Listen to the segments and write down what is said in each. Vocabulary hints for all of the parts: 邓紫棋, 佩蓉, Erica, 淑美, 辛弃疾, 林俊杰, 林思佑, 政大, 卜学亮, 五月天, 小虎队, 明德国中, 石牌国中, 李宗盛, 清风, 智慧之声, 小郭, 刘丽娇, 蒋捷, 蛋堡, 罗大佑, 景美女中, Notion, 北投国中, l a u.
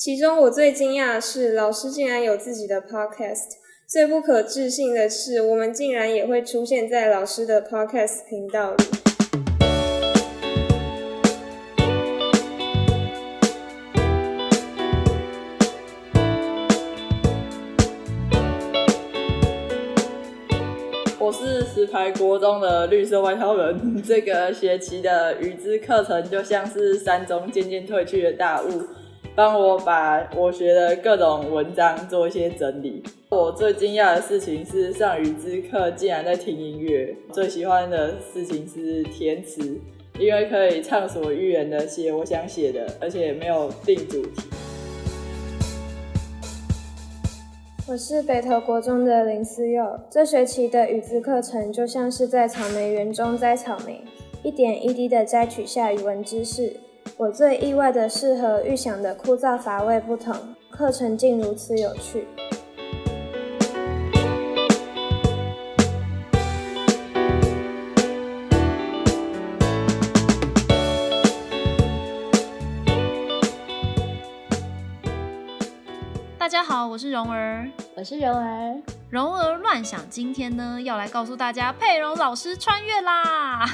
其中我最惊讶的是，老师竟然有自己的 podcast。 最不可置信的是，我们竟然也会出现在老师的 podcast 频道里。我是石牌国中的绿色外套人，这个学期的语资课程就像是山中渐渐退去的大雾，帮我把我学的各种文章做一些整理。我最惊讶的事情是上语资课竟然在听音乐，最喜欢的事情是填词，因为可以畅所欲言的写我想写的，而且没有定主题。我是北投国中的林思佑，这学期的语资课程就像是在草莓园中摘草莓，一点一滴的摘取下语文知识。我最意外的是和预想的枯燥乏味不同，课程竟如此有趣。大家好，我是蓉儿。我是蓉儿。蓉儿乱想今天呢要来告诉大家佩蓉老师穿越啦。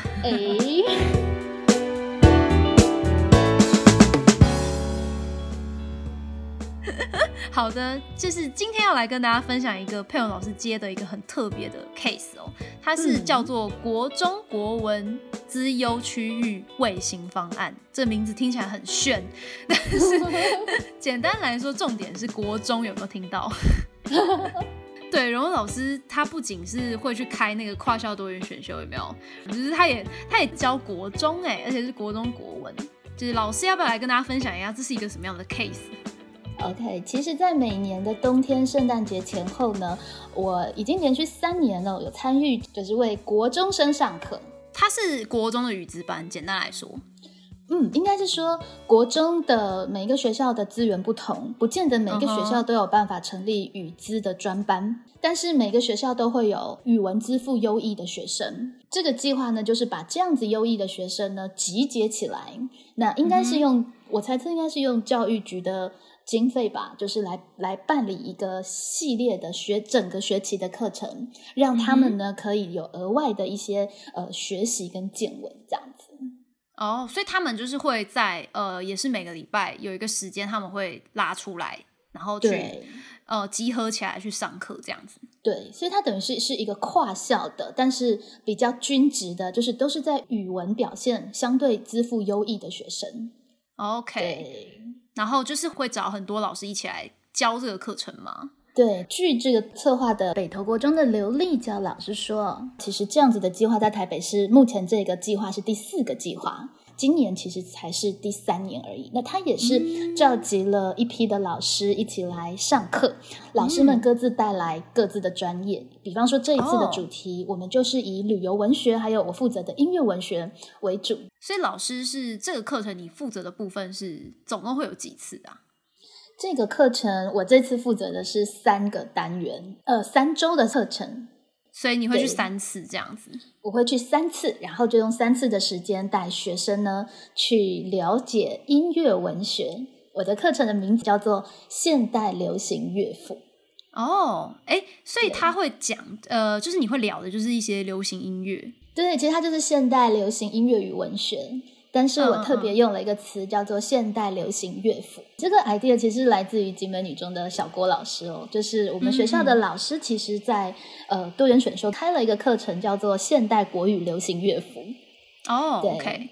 好的，就是今天要来跟大家分享一个佩蓉老师接的一个很特别的 case 哦，它是叫做国中国文资优区域卫星方案。这名字听起来很炫，但是简单来说，重点是国中有没有听到？对，蓉蓉老师他不仅是会去开那个跨校多元选修，有没有？就是他也教国中哎，而且是国中国文。就是老师要不要来跟大家分享一下，这是一个什么样的 case？OK， 其实在每年的冬天圣诞节前后呢，我已经连续3年了有参与，就是为国中生上课。它是国中的语资班，简单来说应该是说国中的每一个学校的资源不同，不见得每一个学校都有办法成立语资的专班，但是每个学校都会有语文资赋优异的学生。这个计划呢，就是把这样子优异的学生呢集结起来，那应该是用我猜测应该是用教育局的经费吧，就是来办理一个系列的整个学期的课程，让他们呢可以有额外的一些学习跟见闻这样子。哦，所以他们就是会在也是每个礼拜有一个时间，他们会拉出来，然后去集合起来去上课这样子。对，所以它等于是一个跨校的，但是比较均值的，就是都是在语文表现相对资赋优异的学生。OK。然后就是会找很多老师一起来教这个课程吗？对，据这个策划的北投国中的刘丽娇老师说，其实这样子的计划在台北市目前这个计划是第4个计划，今年其实才是第3年而已。那他也是召集了一批的老师一起来上课，老师们各自带来各自的专业，比方说这一次的主题我们就是以旅游文学还有我负责的音乐文学为主。所以老师是这个课程你负责的部分是总共会有几次啊？这个课程我这次负责的是3个单元，3周的课程。所以你会去3次这样子？我会去3次，然后就用3次的时间带学生呢去了解音乐文学。我的课程的名字叫做现代流行乐府。哦，哎，所以他会讲就是你会聊的就是一些流行音乐。对，其实它就是现代流行音乐与文学。但是我特别用了一个词叫做现代流行乐府。这个 idea 其实来自于景美女中的小郭老师哦，就是我们学校的老师其实在多元选修开了一个课程叫做现代国语流行乐府。哦，对 OK，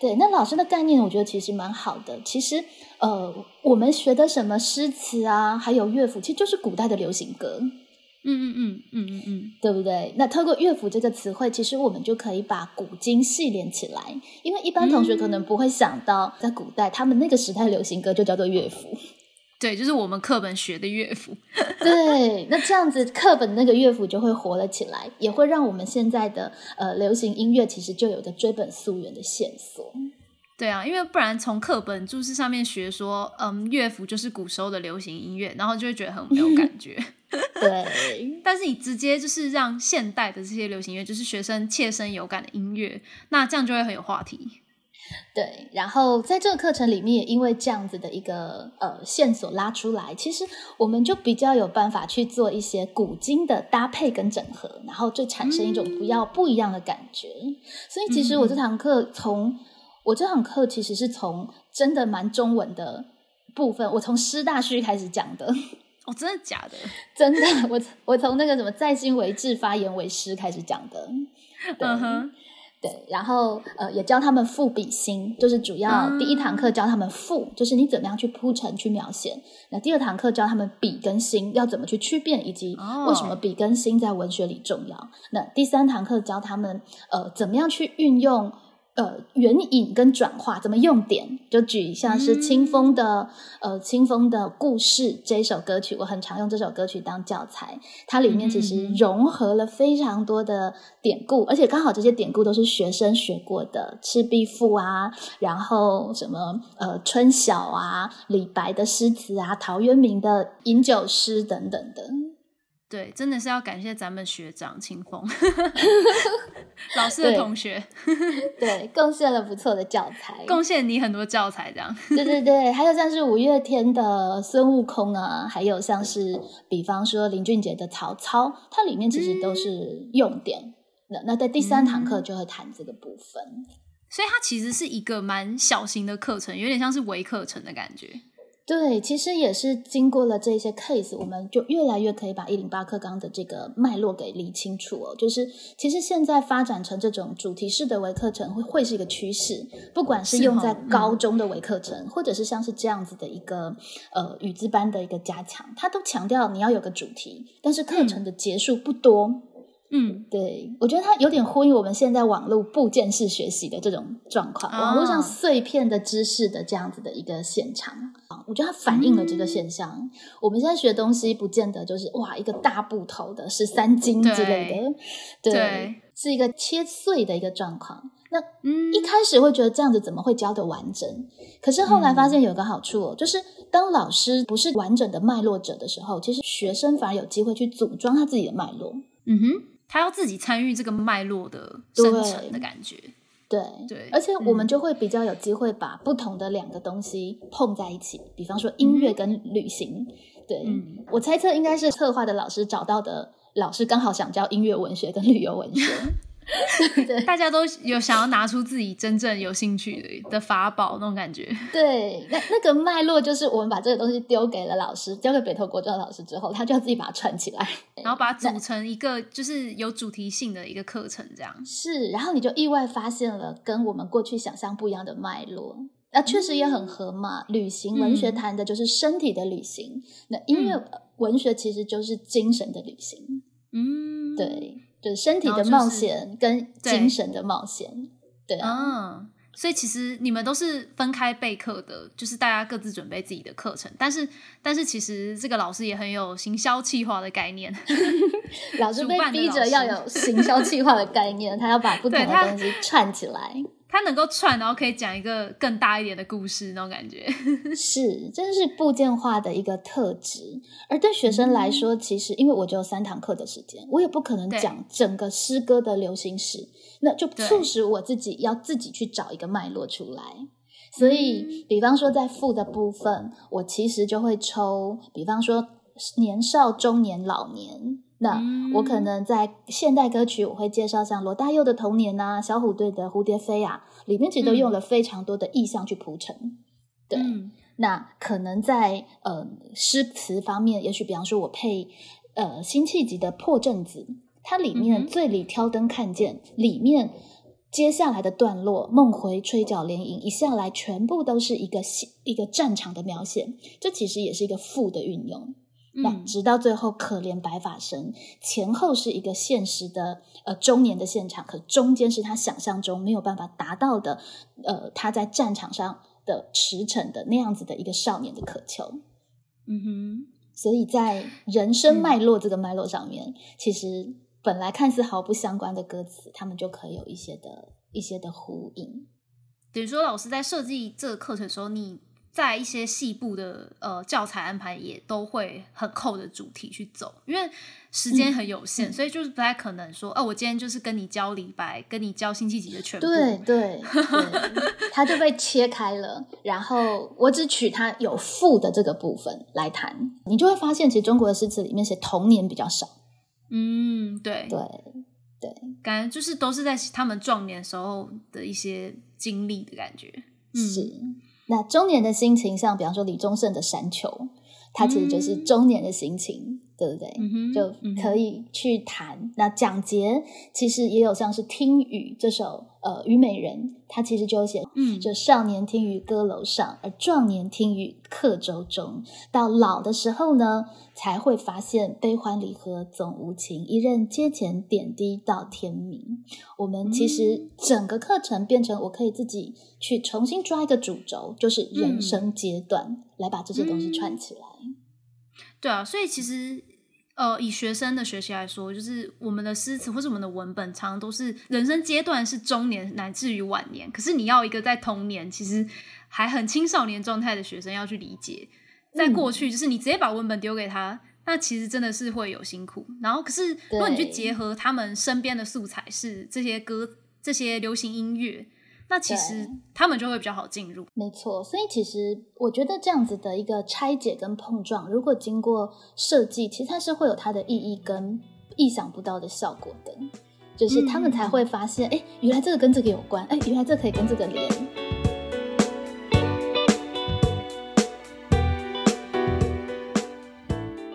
对，那老师的概念我觉得其实蛮好的。其实我们学的什么诗词啊还有乐府，其实就是古代的流行歌。对不对？那透过乐府这个词汇，其实我们就可以把古今系连起来，因为一般同学可能不会想到在古代他们那个时代流行歌就叫做乐府。对，就是我们课本学的乐府。对，那这样子课本那个乐府就会活了起来，也会让我们现在的流行音乐其实就有个追本溯源的线索。对啊，因为不然从课本注释上面学说乐府就是古时候的流行音乐，然后就会觉得很没有感觉。对，但是你直接就是让现代的这些流行乐就是学生切身有感的音乐，那这样就会很有话题。对，然后在这个课程里面也因为这样子的一个线索拉出来，其实我们就比较有办法去做一些古今的搭配跟整合，然后就产生一种不一样的感觉。所以其实我这堂课其实是从真的蛮中文的部分，我从师大序开始讲的。哦，真的假的？真的，我从那个什么在心为志，发言为师开始讲的。嗯哼。对，然后也教他们赋比兴，就是主要第一堂课教他们赋，就是你怎么样去铺陈去描写。那第二堂课教他们比跟兴要怎么去区辨，以及为什么比跟兴在文学里重要。那第三堂课教他们怎么样去运用援引跟转化，怎么用典。就举像是清风的故事这首歌曲，我很常用这首歌曲当教材，它里面其实融合了非常多的典故，而且刚好这些典故都是学生学过的，赤壁赋啊，然后什么春晓啊，李白的诗词啊，陶渊明的饮酒诗等等的。对，真的是要感谢咱们学长清风老师的同学对，贡献了不错的教材，贡献你很多教材这样对对对，还有像是五月天的孙悟空啊，还有像是比方说林俊杰的曹操，它里面其实都是用典。那在第三堂课就会谈这个部分，所以它其实是一个蛮小型的课程，有点像是微课程的感觉。对，其实也是经过了这些 case， 我们就越来越可以把108课纲的这个脉络给理清楚哦。就是其实现在发展成这种主题式的微课程会是一个趋势，不管是用在高中的微课程，或者是像是这样子的一个语资班的一个加强，它都强调你要有个主题，但是课程的结束不多。对，我觉得它有点呼应我们现在网络部件式学习的这种状况，网络上碎片的知识的这样子的一个现场，我觉得它反映了这个现象。我们现在学东西不见得就是一个大部头的13经之类的， 对，是一个切碎的一个状况。那一开始会觉得这样子怎么会教的完整，可是后来发现有个好处就是当老师不是完整的脉络者的时候，其实学生反而有机会去组装他自己的脉络。他要自己参与这个脉络的生成的感觉。 对，而且我们就会比较有机会把不同的两个东西碰在一起，比方说音乐跟旅行。我猜测应该是策划的老师找到的老师刚好想教音乐文学跟旅游文学大家都有想要拿出自己真正有兴趣的法宝那种感觉。对，那个脉络就是我们把这个东西丢给了老师，交给北投国中的老师之后，他就要自己把它串起来，然后把它组成一个就是有主题性的一个课程这样。是，然后你就意外发现了跟我们过去想象不一样的脉络，那确实也很合嘛。旅行文学谈的就是身体的旅行，那音乐文学其实就是精神的旅行。对，就是身体的冒险跟精神的冒险。对啊，所以其实你们都是分开备课的，就是大家各自准备自己的课程，但是其实这个老师也很有行销企划的概念老师被逼着要有行销企划的概念他要把不同的东西串起来，他能够串，然后可以讲一个更大一点的故事那种感觉是，这是部件化的一个特质。而对学生来说，其实因为我只有3堂课的时间，我也不可能讲整个诗歌的流行史，那就促使我自己要自己去找一个脉络出来。所以比方说在赋的部分，我其实就会抽比方说年少、中年、老年。那我可能在现代歌曲，我会介绍像罗大佑的童年啊，小虎队的蝴蝶飞啊，里面其实都用了非常多的意象去铺陈。对，那可能在诗词方面，也许比方说我配辛弃疾的破阵子，它里面醉里挑灯看剑，里面接下来的段落，梦回吹角连营一下来，全部都是一个战场的描写，这其实也是一个赋的运用。那直到最后可怜白发生，前后是一个现实的中年的现场，可中间是他想象中没有办法达到的他在战场上的驰骋的那样子的一个少年的渴求。所以在人生脉络这个脉络上面，其实本来看似毫不相关的歌词，他们就可以有一些的呼应。比如说老师在设计这个课程的时候，你在一些细部的教材安排也都会很扣着主题去走，因为时间很有限，所以就是不太可能说我今天就是跟你教李白，跟你教辛弃疾的全部。对 对，它就被切开了，然后我只取它有赋的这个部分来谈，你就会发现其实中国的诗词里面写童年比较少。嗯，对对对，感觉就是都是在他们壮年的时候的一些经历的感觉。嗯，是。那中年的心情，像比方说李宗盛的山丘，它其实就是中年的心情，对不对？嗯，就可以去谈。那蒋捷其实也有像是听雨这首虞美人，他其实就写就少年听雨歌楼上，而壮年听雨客舟中，到老的时候呢才会发现悲欢离合总无情，一任阶前点滴到天明。我们其实整个课程变成我可以自己去重新抓一个主轴，就是人生阶段，来把这些东西串起来。对啊，所以其实以学生的学习来说，就是我们的诗词或是我们的文本常常都是人生阶段是中年乃至于晚年，可是你要一个在童年其实还很青少年状态的学生要去理解，在过去就是你直接把文本丢给他，那其实真的是会有辛苦。然后可是如果你去结合他们身边的素材是这些歌，这些流行音乐，那其实他们就会比较好进入。没错，所以其实我觉得这样子的一个拆解跟碰撞，如果经过设计，其实它是会有它的意义跟意想不到的效果的，就是他们才会发现哎，原来这个跟这个有关，哎，原来这个可以跟这个连。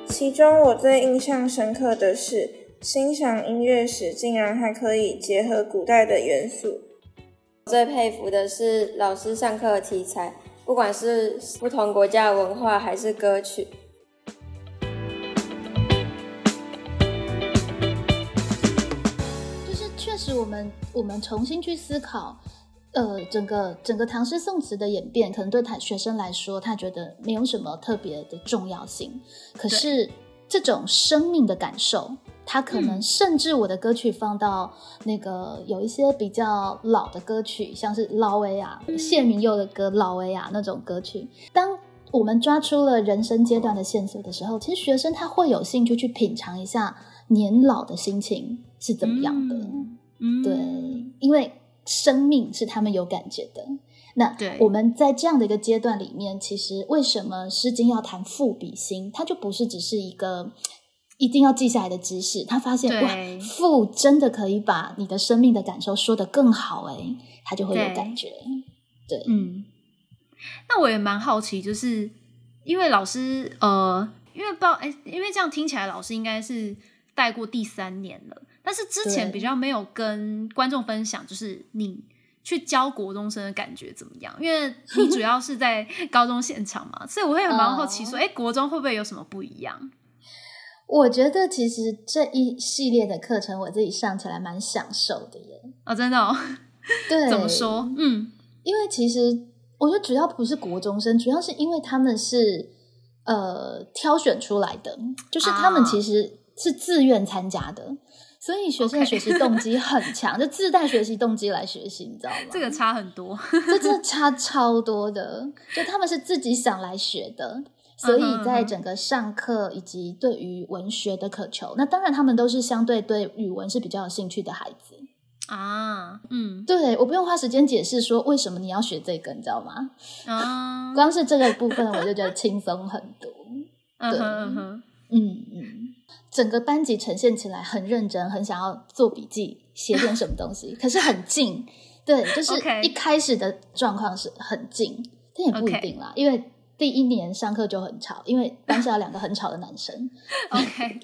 其中我最印象深刻的是欣赏音乐时竟然还可以结合古代的元素。最佩服的是老师上课的题材，不管是不同国家的文化还是歌曲。就是确实我们重新去思考整个唐诗宋词的演变，可能对学生来说他觉得没有什么特别的重要性，可是这种生命的感受，他可能甚至我的歌曲放到那个有一些比较老的歌曲，像是l a u 啊，谢明佑的歌l a u 啊那种歌曲，当我们抓出了人生阶段的线索的时候，其实学生他会有兴趣去品尝一下年老的心情是怎么样的。对，因为生命是他们有感觉的。那我们在这样的一个阶段里面，其实为什么诗经要谈赋比兴，它就不是只是一个一定要记下来的知识，他发现哇，赋真的可以把你的生命的感受说得更好，他就会有感觉。对，那我也蛮好奇，就是因为老师因为这样听起来老师应该是带过第三年了，但是之前比较没有跟观众分享，就是你去教国中生的感觉怎么样？因为你主要是在高中现场嘛，所以我会蛮好奇说，国中会不会有什么不一样？我觉得其实这一系列的课程我自己上起来蛮享受的耶。真的哦？对。怎么说？因为其实我觉得主要不是国中生，主要是因为他们是挑选出来的，就是他们其实是自愿参加的，所以学生的学习动机很强，就自带学习动机来学习，你知道吗？这个差很多，这真的差超多的，就他们是自己想来学的。所以在整个上课以及对于文学的渴求，那当然他们都是相对对语文是比较有兴趣的孩子啊。对，我不用花时间解释说为什么你要学这个，你知道吗？光是这个部分我就觉得轻松很多。对，整个班级呈现起来很认真，很想要做笔记写点什么东西，可是很近。对，就是一开始的状况是很近，但也不一定啦，因为第一年上课就很吵，因为班上有两个很吵的男生。OK，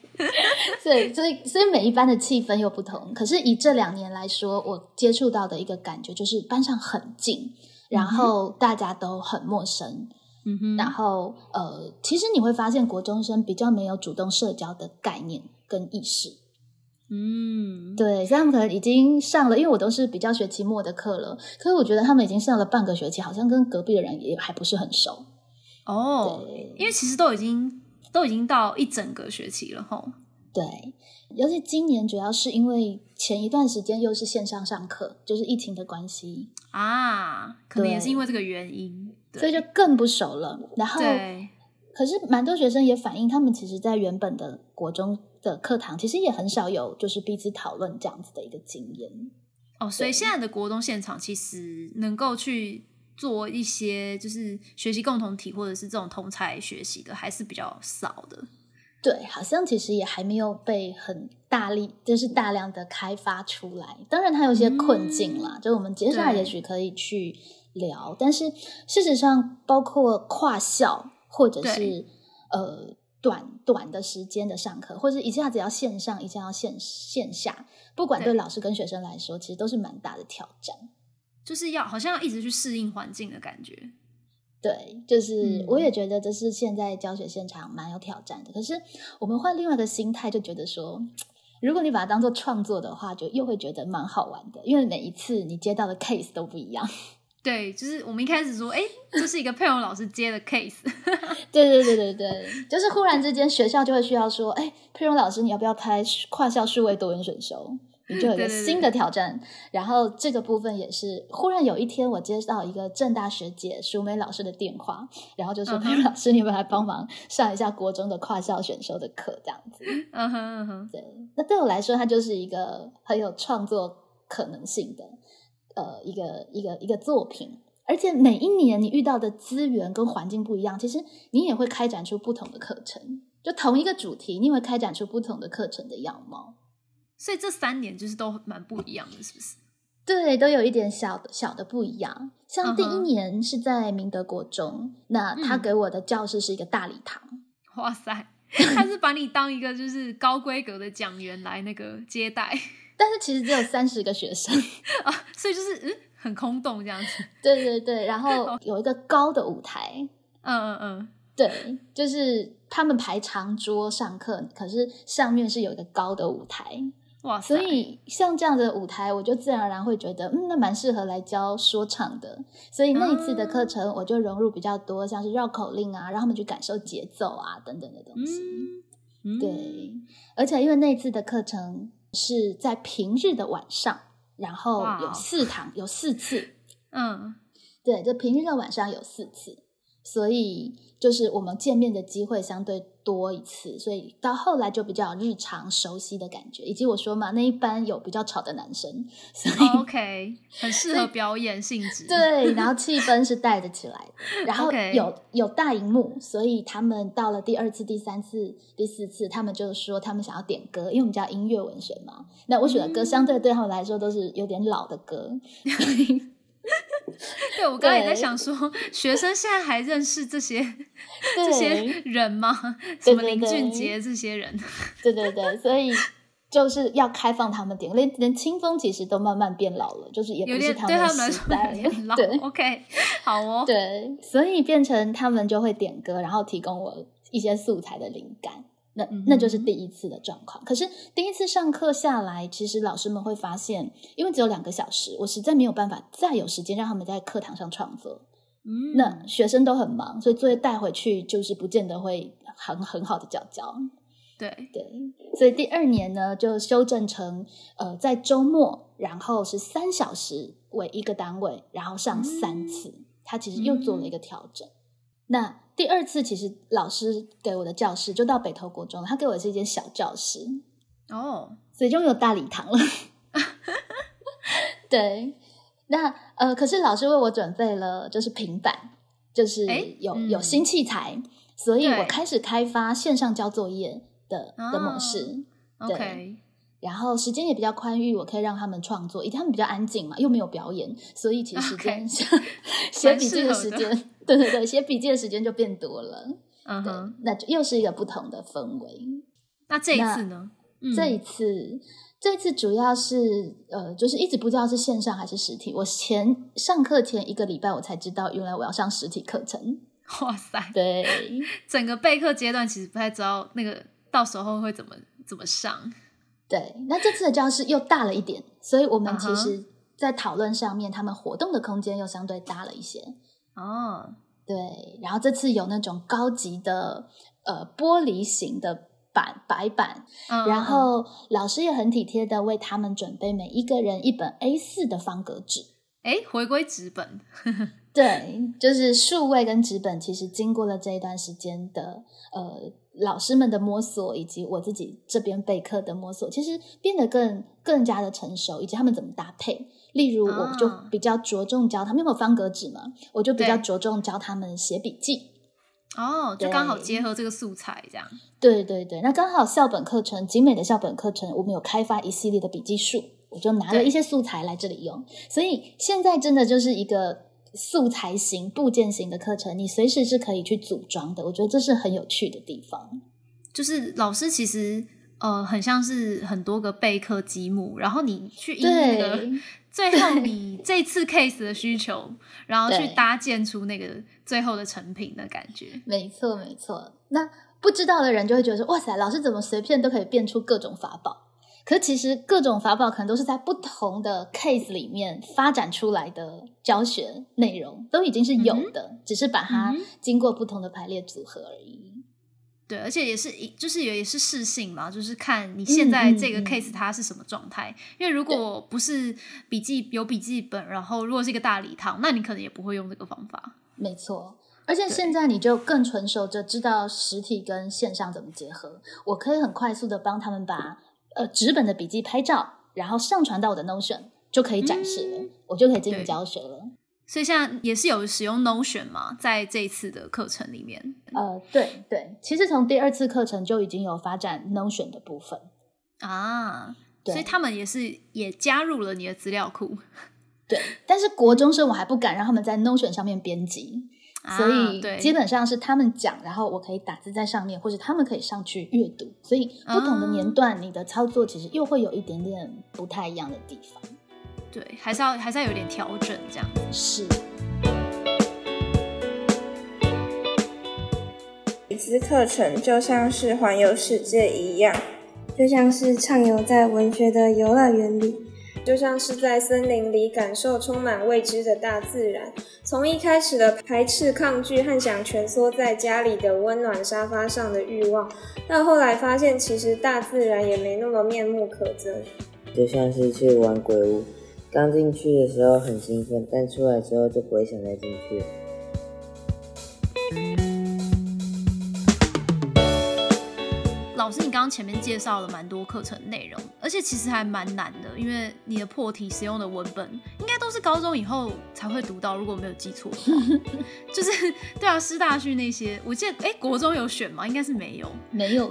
所以每一班的气氛又不同。可是以这两年来说，我接触到的一个感觉就是班上很近，然后大家都很陌生。然后其实你会发现国中生比较没有主动社交的概念跟意识。对，所以他们可能已经上了，因为我都是比较学期末的课了，可是我觉得他们已经上了半个学期，好像跟隔壁的人也还不是很熟。因为其实都已经到一整个学期了吼。对，尤其今年主要是因为前一段时间又是线上上课，就是疫情的关系啊，可能也是因为这个原因。所以就更不熟了。然后可是蛮多学生也反映，他们其实在原本的国中的课堂其实也很少有就是彼此讨论这样子的一个经验哦，所以现在的国中现场其实能够去做一些就是学习共同体或者是这种同侪学习的还是比较少的。对，好像其实也还没有被很大量的开发出来。当然它有些困境啦，就我们接下来也许可以去聊，但是事实上包括跨校或者是短的时间的上课，或者一下子要线上一下要线下，不管对老师跟学生来说其实都是蛮大的挑战，就是好像要一直去适应环境的感觉。对，就是我也觉得这是现在教学现场蛮有挑战的。可是我们换另外一个心态，就觉得说如果你把它当做创作的话，就又会觉得蛮好玩的，因为每一次你接到的 case 都不一样。对，就是我们一开始说这是一个佩蓉老师接的 case。 对，就是忽然之间学校就会需要说佩蓉老师你要不要开跨校数位多元选修，你就有一个新的挑战。然后这个部分也是忽然有一天我接到一个政大学姐淑美老师的电话，然后就说佩蓉老师你们来帮忙上一下国中的跨校选修的课这样子。对，那对我来说它就是一个很有创作可能性的一个作品。而且每一年你遇到的资源跟环境不一样，其实你也会开展出不同的课程，就同一个主题你也会开展出不同的课程的样貌。所以这3年就是都蛮不一样的，是不是？对，都有一点小的不一样。像第一年是在明德国中，那他给我的教室是一个大礼堂。哇塞，他是把你当一个就是高规格的讲员来那个接待。但是其实只有30个学生啊，所以就是很空洞这样子。对，然后有一个高的舞台，对，就是他们排长桌上课，可是上面是有一个高的舞台。哇塞，所以像这样的舞台我就自然而然会觉得那蛮适合来教说唱的。所以那一次的课程我就融入比较多像是绕口令啊，让他们去感受节奏啊等等的东西。对，而且因为那一次的课程是在平日的晚上，然后有有4次。对，就平日的晚上有4次，所以就是我们见面的机会相对多一次，所以到后来就比较日常熟悉的感觉。以及我说嘛，那一班有比较吵的男生，所以OK 很适合表演性质。对，然后气氛是带得起来的。然后有大荧幕，所以他们到了第2次第3次第4次，他们就说他们想要点歌，因为我们叫音乐文学嘛，那我选的歌相对他们来说都是有点老的歌。对，我刚才也在想说学生现在还认识这些人吗？什么林俊杰这些人。对，所以就是要开放他们点，连清风其实都慢慢变老了，就是也不是他们的时代。对，他们来说有点老。OK， 好哦。对，所以变成他们就会点歌，然后提供我一些素材的灵感。那就是第一次的状况。可是第一次上课下来，其实老师们会发现，因为只有2个小时，我实在没有办法再有时间让他们在课堂上创作。那学生都很忙，所以作业带回去就是不见得会很好的交。对，所以第2年呢就修正成在周末，然后是3小时为一个单位，然后上3次。他其实又做了一个调整。那第2次其实老师给我的教室就到北投国中，他给我的是一间小教室所以就没有大礼堂了。对，那可是老师为我准备了就是平板，就是有新器材，所以我开始开发线上交作业的模式。对，然后时间也比较宽裕，我可以让他们创作，以及他们比较安静嘛，又没有表演，所以其实时间写笔记的时间，对，写笔记的时间就变多了。对，那就又是一个不同的氛围。那这一次呢？这一次主要是就是一直不知道是线上还是实体。我上课前1个礼拜我才知道，原来我要上实体课程。哇塞！对，整个备课阶段其实不太知道那个到时候会怎么上。对，那这次的教室又大了一点，所以我们其实在讨论上面他们活动的空间又相对大了一些。对，然后这次有那种高级的玻璃型的白板，然后老师也很体贴的为他们准备每一个人一本A4的方格纸。回归纸本。对，就是数位跟纸本其实经过了这一段时间的老师们的摸索，以及我自己这边备课的摸索，其实变得更加的成熟，以及他们怎么搭配。例如我就比较着重教他们，因为有方格纸嘛，我就比较着重教他们写笔记。哦，就刚好结合这个素材这样。对对对，那刚好校本课程，景美的校本课程，我们有开发一系列的笔记术，我就拿了一些素材来这里用，所以现在真的就是一个素材型、部件型的课程，你随时是可以去组装的。我觉得这是很有趣的地方，就是老师其实很像是很多个备课积木，然后你去因应那个最后你这次 case 的需求，然后去搭建出那个最后的成品的感觉。没错没错，那不知道的人就会觉得说，哇塞，老师怎么随便都可以变出各种法宝，可其实各种法宝可能都是在不同的 case 里面发展出来的教学内容，都已经是有的，只是把它经过不同的排列组合而已。对，而且也是就是也是适性嘛，就是看你现在这个 case 它是什么状态，因为如果不是有笔记本，然后如果是一个大礼堂，那你可能也不会用这个方法。没错，而且现在你就更纯熟着知道实体跟线上怎么结合，我可以很快速的帮他们把纸本的笔记拍照，然后上传到我的 Notion 就可以展示了，我就可以进行教学了。所以现在也是有使用 Notion 嘛，在这一次的课程里面。对对，其实从第二次课程就已经有发展 Notion 的部分啊，所以他们也加入了你的资料库。对，但是国中生我还不敢让他们在 Notion 上面编辑，所以基本上是他们讲，然后我可以打字在上面，或者他们可以上去阅读，所以不同的年段你的操作其实又会有一点点不太一样的地方。对，还是要有点调整这样。是。语资课程就像是环游世界一样，就像是畅游在文学的游乐园里，就像是在森林里感受充满未知的大自然，从一开始的排斥抗拒和想蜷缩在家里的温暖沙发上的欲望，到后来发现其实大自然也没那么面目可憎。就像是去玩鬼屋，刚进去的时候很兴奋，但出来之后就不会想再进去。老师，你刚刚前面介绍了蛮多课程内容，而且其实还蛮难的，因为你的破题使用的文本应该都是高中以后才会读到，如果没有记错的话就是对啊，师大序那些我记得国中有选吗？应该是没有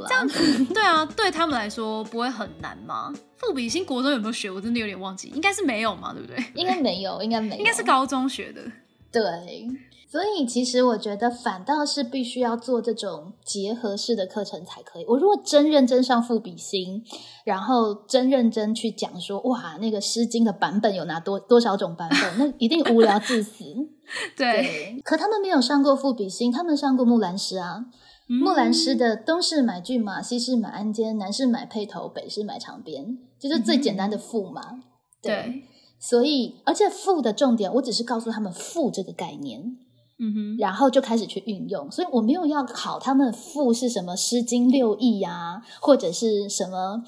啦，这样子对啊，对他们来说不会很难吗？复比兴国中有没有学？我真的有点忘记，应该是没有嘛，对不对？应该没有，应该是高中学的。对，所以其实我觉得反倒是必须要做这种结合式的课程才可以。我如果真认真上复比兴，然后真认真去讲说，哇，那个《诗经》的版本有拿多少种版本，那一定无聊至死对，可他们没有上过复比兴，他们上过木兰诗啊。木兰诗的东市买骏马，西市买鞍鞯，南市买辔头，北市买长鞭，就是最简单的赋嘛。对，所以而且赋的重点我只是告诉他们赋这个概念，然后就开始去运用，所以我没有要考他们赋是什么诗经六义啊，或者是什么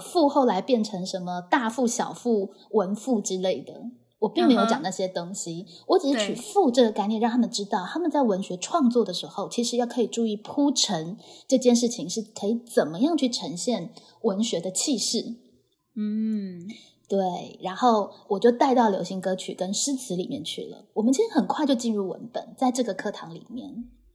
赋后来变成什么大赋小赋文赋之类的，我并没有讲那些东西，我只是取赋这个概念让他们知道他们在文学创作的时候其实要可以注意铺陈这件事情是可以怎么样去呈现文学的气势。对，然后我就带到流行歌曲跟诗词里面去了，我们其实很快就进入文本在这个课堂里面。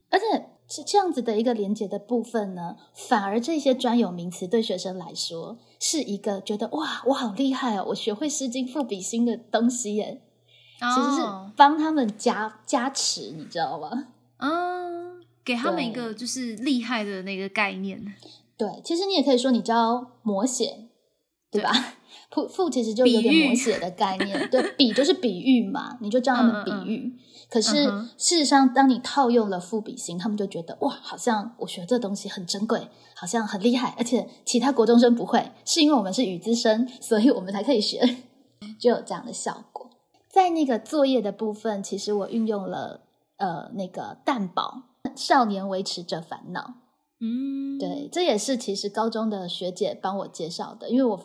而且是这样子的一个连结的部分呢，反而这些专有名词对学生来说是一个觉得，哇，我好厉害哦，我学会诗经赋比兴的东西耶，其实是帮他们加持，你知道吗？给他们一个就是厉害的那个概念。对，其实你也可以说你教摹写，对吧？赋其实就有点摹写的概念，对，比就是比喻嘛，你就叫他们比喻。可是事实上，当你套用了赋比兴，他们就觉得，哇，好像我学这东西很珍贵，好像很厉害，而且其他国中生不会，是因为我们是语资生，所以我们才可以学，就有这样的效果。在那个作业的部分，其实我运用了那个蛋堡少年维持着烦恼。对，这也是其实高中的学姐帮我介绍的，因为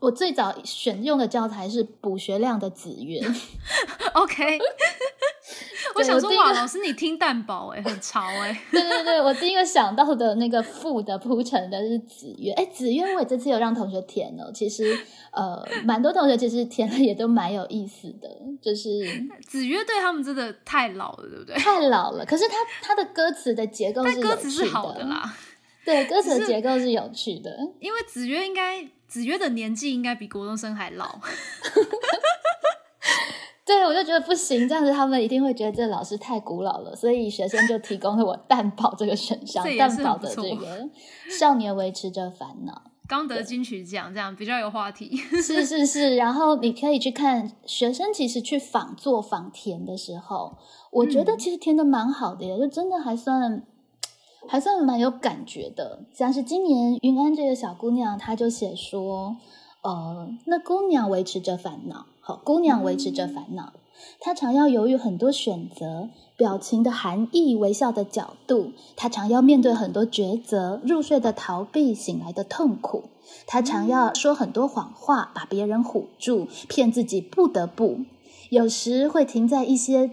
我最早选用的教材是卜学亮的《子曰》。OK，我想说哇，老师你听蛋堡欸，很潮欸。对对对，我第一个想到的那个负的铺陈的是子曰，哎，子曰我也这次有让同学填哦，其实蛮多同学其实填的也都蛮有意思的，就是子曰对他们真的太老了，对不对？太老了，可是他的歌词的结构是有趣的，但歌词是好的啦。对，歌词的结构是有趣的，因为子曰的年纪应该比国中生还老。对，我就觉得不行，这样子他们一定会觉得这老师太古老了，所以学生就提供了我蛋堡这个选项，蛋堡的这个少年维持着烦恼，刚得金曲奖，这样比较有话题。是是是，然后你可以去看学生其实去仿作仿填的时候，我觉得其实填的蛮好的耶，就真的还算蛮有感觉的。像是今年云安这个小姑娘，她就写说那姑娘维持着烦恼，好，姑娘维持着烦恼，她常要犹豫很多选择，表情的含义，微笑的角度，她常要面对很多抉择，入睡的逃避，醒来的痛苦，她常要说很多谎话，把别人唬住，骗自己不得不，有时会停在一些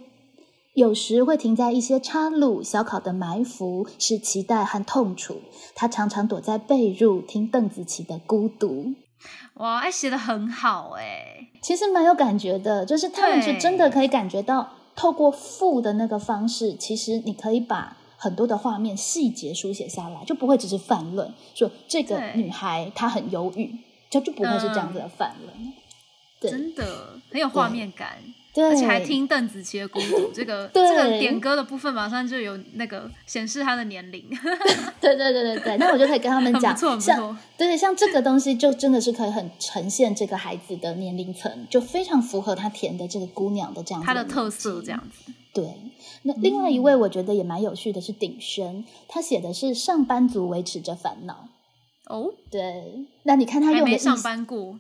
岔路，小考的埋伏是期待和痛楚，他常常躲在被褥，听邓紫棋的孤独。哇，哎，写得很好哎，其实蛮有感觉的，就是他们是真的可以感觉到，透过赋的那个方式，其实你可以把很多的画面细节书写下来，就不会只是泛论，说这个女孩她很犹豫，就不会是这样子的泛论。对，真的很有画面感。对，而且还听邓紫棋的孤独，这个点歌的部分马上就有那个显示她的年龄。对对对对对，那我就可以跟他们讲，像对像这个东西就真的是可以很呈现这个孩子的年龄层，就非常符合他填的这个姑娘的这样子她的特色这样子。对，那另外一位我觉得也蛮有趣的是鼎轩，他写的是上班族维持着烦恼。哦，对，那你看他用的还没上班过。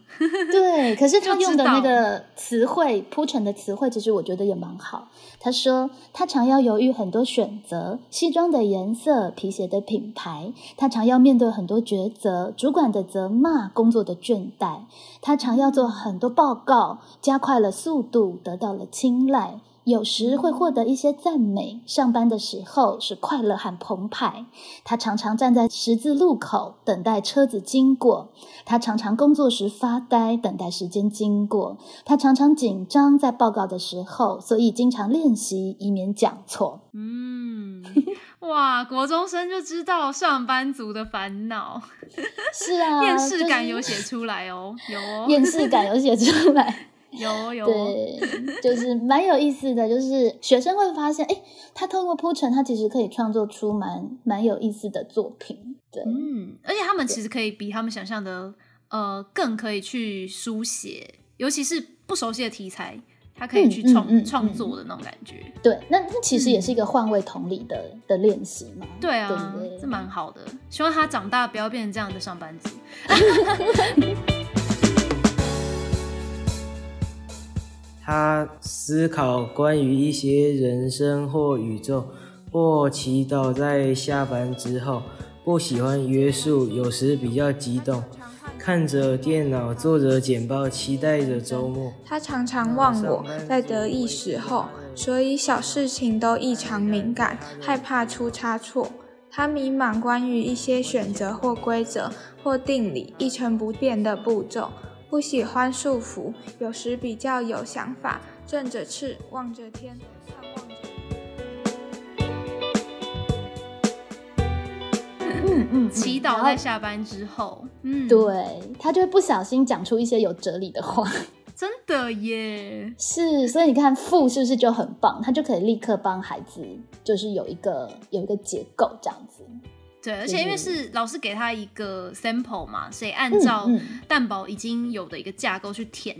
对，可是他用的那个词汇铺陈的词汇其实我觉得也蛮好。他说他常要犹豫很多选择，西装的颜色，皮鞋的品牌，他常要面对很多抉择，主管的责骂，工作的倦怠，他常要做很多报告，加快了速度，得到了青睐，有时会获得一些赞美，上班的时候是快乐和澎湃，他常常站在十字路口等待车子经过，他常常工作时发呆等待时间经过，他常常紧张在报告的时候，所以经常练习以免讲错。哇，国中生就知道上班族的烦恼。是啊，厌世感有写出来哦，有哦，厌世感有写出来。有，对，就是蛮有意思的，就是学生会发现，哎，他透过铺陈，他其实可以创作出蛮有意思的作品，对，而且他们其实可以比他们想象的，更可以去书写，尤其是不熟悉的题材，他可以去创作的那种感觉。对，那其实也是一个换位同理的练习嘛。对啊，对，这蛮好的，希望他长大不要变成这样的上班族。他思考关于一些人生或宇宙，或祈祷在下班之后，不喜欢约束，有时比较激动，看着电脑，做着简报，期待着周末。他常常忘我，在得意时候，所以小事情都异常敏感，害怕出差错。他迷茫关于一些选择或规则或定理，一成不变的步骤。不喜欢束缚，有时比较有想法，振着翅，望着天，盼望着。祈祷在下班之后，对，他就会不小心讲出一些有哲理的话。真的耶，是，所以你看父是不是就很棒？他就可以立刻帮孩子，就是有一个结构这样子。对，而且因为是老师给他一个 sample 嘛，所以按照蛋堡已经有的一个架构去填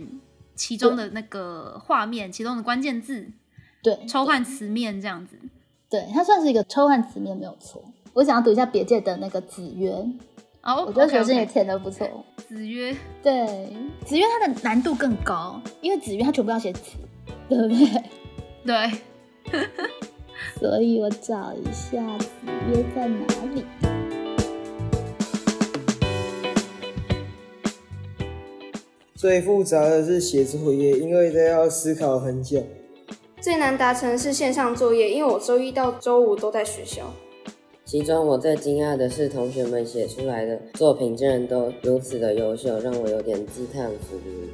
其中的那个画面，其中的关键字，对，抽换词面这样子。对，它算是一个抽换词面，没有错。我想要读一下别界的那个子曰，我觉得学生也填得不错。子曰，对，子曰它的难度更高，因为子曰它全部要写词，对不对？对。所以我找一下子曰在哪里。最复杂的是写作业，因为这要思考很久。最难达成是线上作业，因为我周一到周五都在学校。其中我最惊讶的是同学们写出来的作品竟然都如此的优秀，让我有点自叹弗如。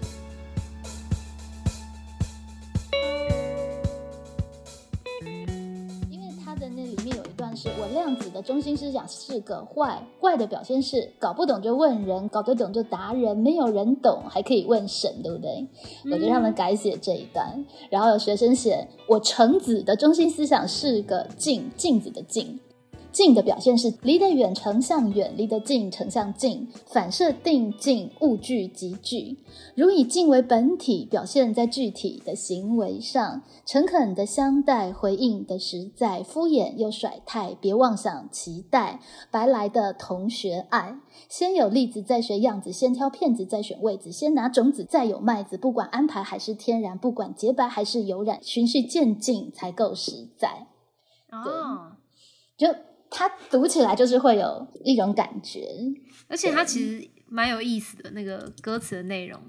我量子的中心思想是个坏的表现是搞不懂就问人，搞得懂就达人，没有人懂还可以问神，对不对？我就让他们改写这一段。然后有学生写我橙子的中心思想是个镜子的镜的表现是离得远成像远，离得近成像近，反射定镜，物具即具，如以镜为本体，表现在具体的行为上，诚恳的相待，回应的实在，敷衍又甩态，别妄想期待白来的同学爱。先有栗子再学样子，先挑片子再选位子，先拿种子再有麦子，不管安排还是天然，不管洁白还是有染，循序渐进才够实在。哦，就它读起来就是会有一种感觉，而且它其实蛮有意思的那个歌词的内容。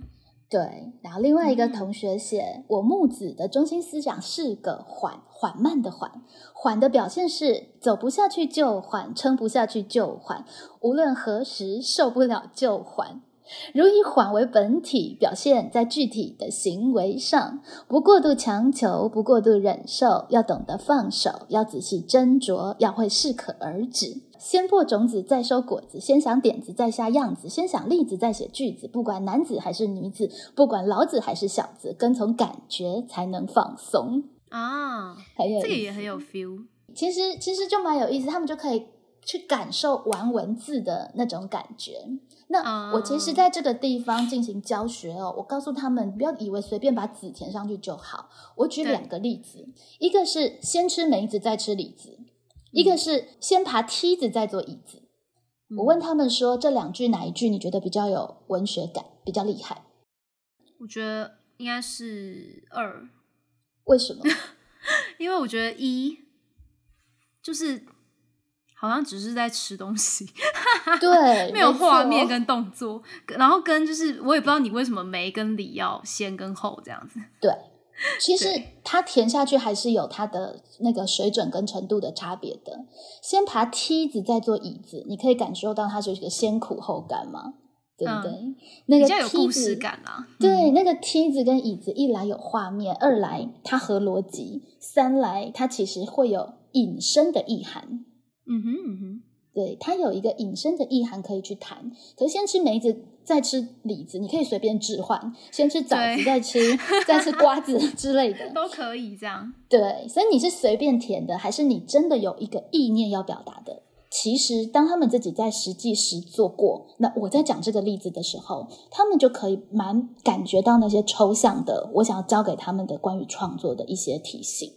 对，然后另外一个同学写、我木子的中心思想是个缓慢的缓的表现是走不下去就缓，撑不下去就缓，无论何时受不了就缓，如以缓为本体，表现在具体的行为上，不过度强求，不过度忍受，要懂得放手，要仔细斟酌，要会适可而止。先播种子再收果子，先想点子再下样子，先想例子再写句子，不管男子还是女子，不管老子还是小子，跟从感觉才能放松啊。这个也很有 feel， 其实就蛮有意思，他们就可以去感受玩文字的那种感觉。那我其实在这个地方进行教学哦，我告诉他们不要以为随便把籽填上去就好。我举两个例子，一个是先吃梅子再吃李子，一个是先爬梯子再做椅子。我问他们说这两句哪一句你觉得比较有文学感，比较厉害？我觉得应该是2。为什么？因为我觉得1就是好像只是在吃东西，对，没有画面跟动作，然后跟就是我也不知道你为什么梅跟李要先跟后这样子。对，其实它填下去还是有它的那个水准跟程度的差别的。先爬梯子再做椅子，你可以感受到它是一个先苦后甘吗？对不对？那个梯子比较有故事感啊。对，那个梯子跟椅子一来有画面，二来它合逻辑，三来它其实会有引申的意涵。嗯哼，对，它有一个引申的意涵可以去谈。可是先吃梅子再吃李子，你可以随便置换，先吃枣子再吃瓜子之类的都可以这样。对，所以你是随便填的，还是你真的有一个意念要表达的？其实当他们自己在实际实做过，那我在讲这个例子的时候，他们就可以蛮感觉到那些抽象的我想要教给他们的关于创作的一些提醒。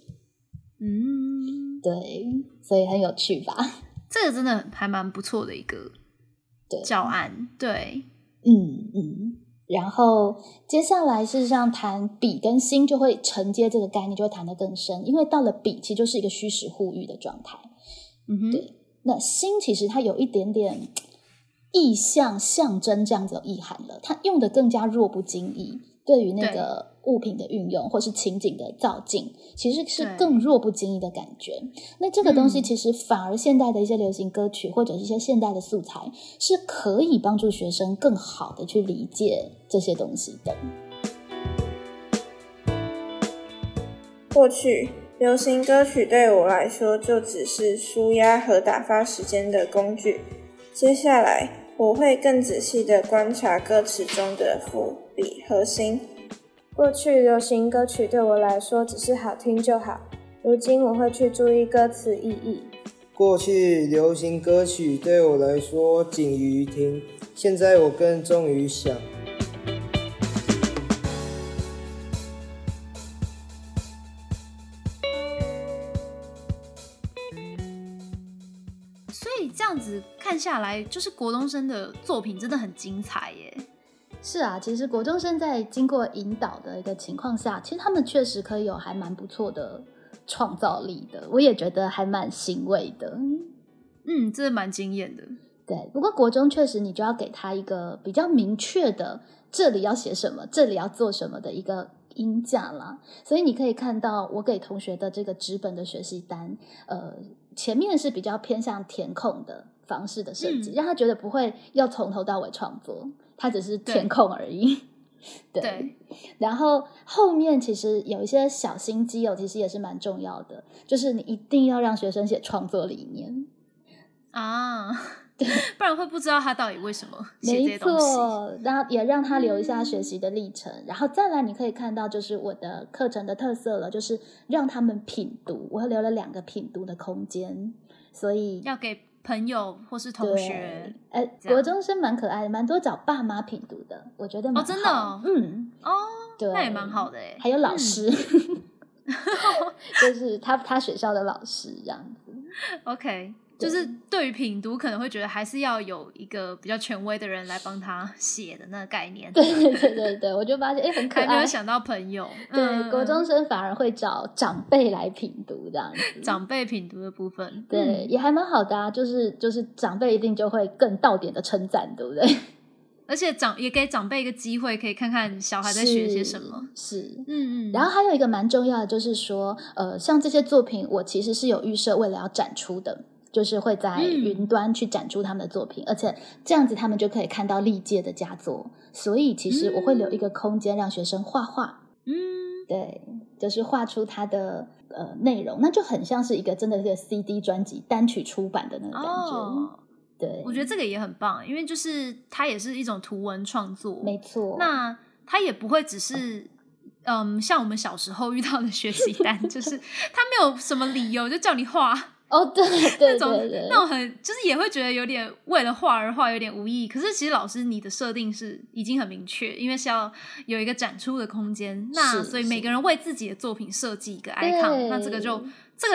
对，所以很有趣吧？这个真的还蛮不错的一个教案。 对，然后接下来事实上谈笔跟心就会承接这个概念，就会谈得更深，因为到了笔其实就是一个虚实互喻的状态。对，那心其实它有一点点意象象征这样子有意涵了，它用的更加弱不禁意，对于那个物品的运用或是情景的造境其实是更弱不禁意的感觉。那这个东西其实反而现代的一些流行歌曲或者一些现代的素材是可以帮助学生更好的去理解这些东西的。过去流行歌曲对我来说就只是抒压和打发时间的工具，接下来我会更仔细地观察歌词中的伏笔和心。过去流行歌曲对我来说只是好听就好，如今我会去注意歌词意义。过去流行歌曲对我来说仅于听，现在我更重于想。看下来就是国中生的作品真的很精彩耶。是啊，其实国中生在经过引导的一个情况下，其实他们确实可以有还蛮不错的创造力的，我也觉得还蛮欣慰的。真的蛮惊艳的。对，不过国中确实你就要给他一个比较明确的这里要写什么，这里要做什么的一个音架啦。所以你可以看到我给同学的这个纸本的学习单，前面是比较偏向填空的方式的设计，让他觉得不会要从头到尾创作，他只是填空而已。对，然后后面其实有一些小心机哦，其实也是蛮重要的，就是你一定要让学生写创作理念啊，对，不然会不知道他到底为什么写这些东西。没错，然后也让他留一下学习的历程，然后再来你可以看到就是我的课程的特色了，就是让他们品读，我留了2个品读的空间，所以要给朋友或是同学，国中生蛮可爱的，蛮多找爸妈品读的，我觉得蛮好。真的哦，嗯，哦，对，那也蛮好的耶。还有老师，就是他学校的老师这样子。OK， 就是对于品读可能会觉得还是要有一个比较权威的人来帮他写的那个概念。对，我就发现很可爱，还没有想到朋友。对，国中生反而会找长辈来品读。这样子长辈品读的部分，对，也还蛮好的啊，就是长辈一定就会更到点的称赞，对不对？而且也给长辈一个机会，可以看看小孩在学些什么。是，嗯嗯。然后还有一个蛮重要的就是说，像这些作品我其实是有预设为了要展出的，就是会在云端去展出他们的作品，而且这样子他们就可以看到历届的佳作，所以其实我会留一个空间让学生画画。对，就是画出它的内容，那就很像是一个真的一个 CD 专辑单曲出版的那个感觉。对，我觉得这个也很棒，因为就是它也是一种图文创作，没错。那它也不会只是像我们小时候遇到的学习单，就是它没有什么理由就叫你画。哦，对，那种很就是也会觉得有点为了画而画，有点无意义。可是其实老师你的设定是已经很明确，因为是要有一个展出的空间，那所以每个人为自己的作品设计一个 icon， 那这个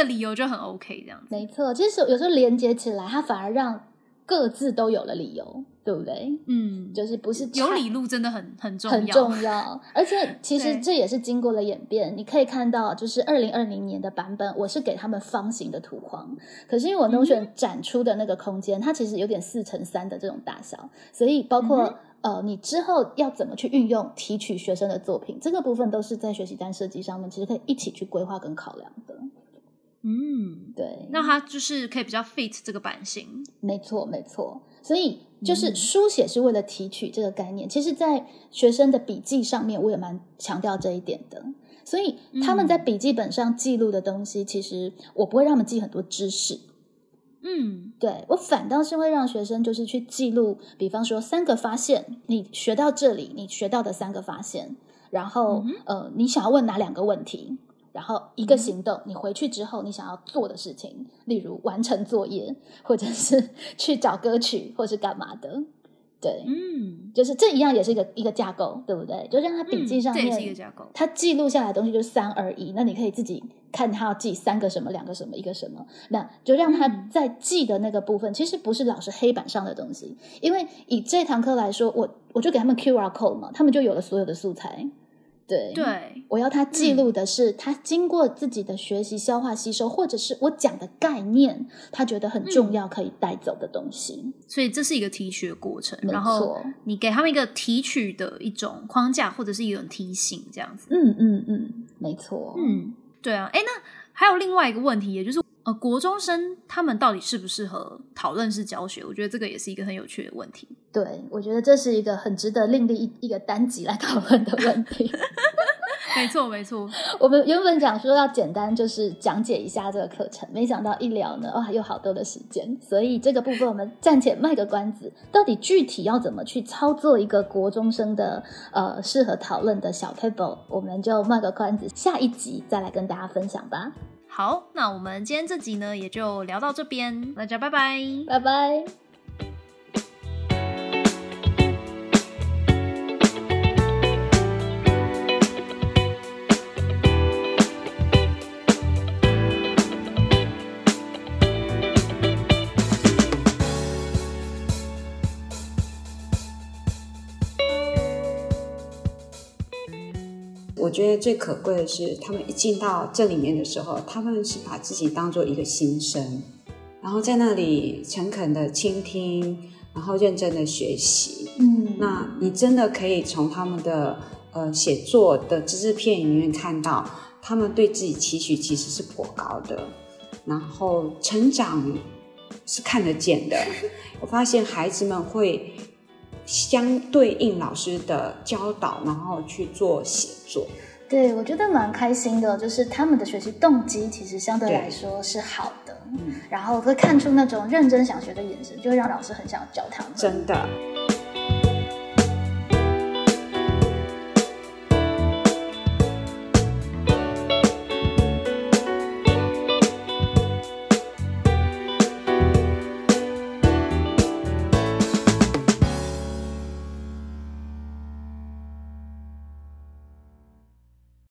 理由就很 OK 这样子。没错，其实有时候连接起来，它反而让各自都有了理由，对不对？嗯，就是不是有理路真的很重要，很重要。而且其实这也是经过了演变，你可以看到，就是2020年的版本，我是给他们方形的图框，可是因为我 Notion 展出的那个空间，它其实有点4x3的这种大小，所以包括你之后要怎么去运用提取学生的作品，这个部分都是在学习单设计上面，其实可以一起去规划跟考量的。对，那它就是可以比较 fit 这个版型。没错，所以就是书写是为了提取这个概念，其实在学生的笔记上面我也蛮强调这一点的，所以他们在笔记本上记录的东西，其实我不会让他们记很多知识。对，我反倒是会让学生就是去记录，比方说3个发现，你学到这里你学到的3个发现，然后你想要问哪2个问题，然后一个行动，你回去之后你想要做的事情，例如完成作业，或者是去找歌曲，或是干嘛的。对，就是这一样也是一个架构，对不对？就像他笔记上面，这也是一个架构，他记录下来的东西就是321，那你可以自己看他要记3个什么，2个什么，1个什么，那就让他在记的那个部分，其实不是老师黑板上的东西，因为以这堂课来说，我就给他们 QR code 嘛，他们就有了所有的素材。对，我要他记录的是他经过自己的学习、消化、吸收，或者是我讲的概念，他觉得很重要可以带走的东西。所以这是一个提取的过程，然后你给他们一个提取的一种框架，或者是一种提醒，这样子。没错。对啊，那还有另外一个问题，也就是国中生他们到底适不适合讨论式教学？我觉得这个也是一个很有趣的问题。对，我觉得这是一个很值得另立一个单集来讨论的问题。没错，我们原本讲说要简单就是讲解一下这个课程，没想到一聊呢，有好多的时间，所以这个部分我们暂且卖个关子，到底具体要怎么去操作一个国中生的适合讨论的小 paper， 我们就卖个关子，下一集再来跟大家分享吧。好，那我们今天这集呢也就聊到这边，大家拜拜，拜拜。我觉得最可贵的是，他们一进到这里面的时候，他们是把自己当作一个新生，然后在那里诚恳的倾听，然后认真的学习。那你真的可以从他们的写作的只字片语里面看到，他们对自己期许其实是颇高的，然后成长是看得见的。我发现孩子们会相对应老师的教导，然后去做写作。对，我觉得蛮开心的，就是他们的学习动机其实相对来说是好的，然后会看出那种认真想学的眼神，就会让老师很想教他们。真的。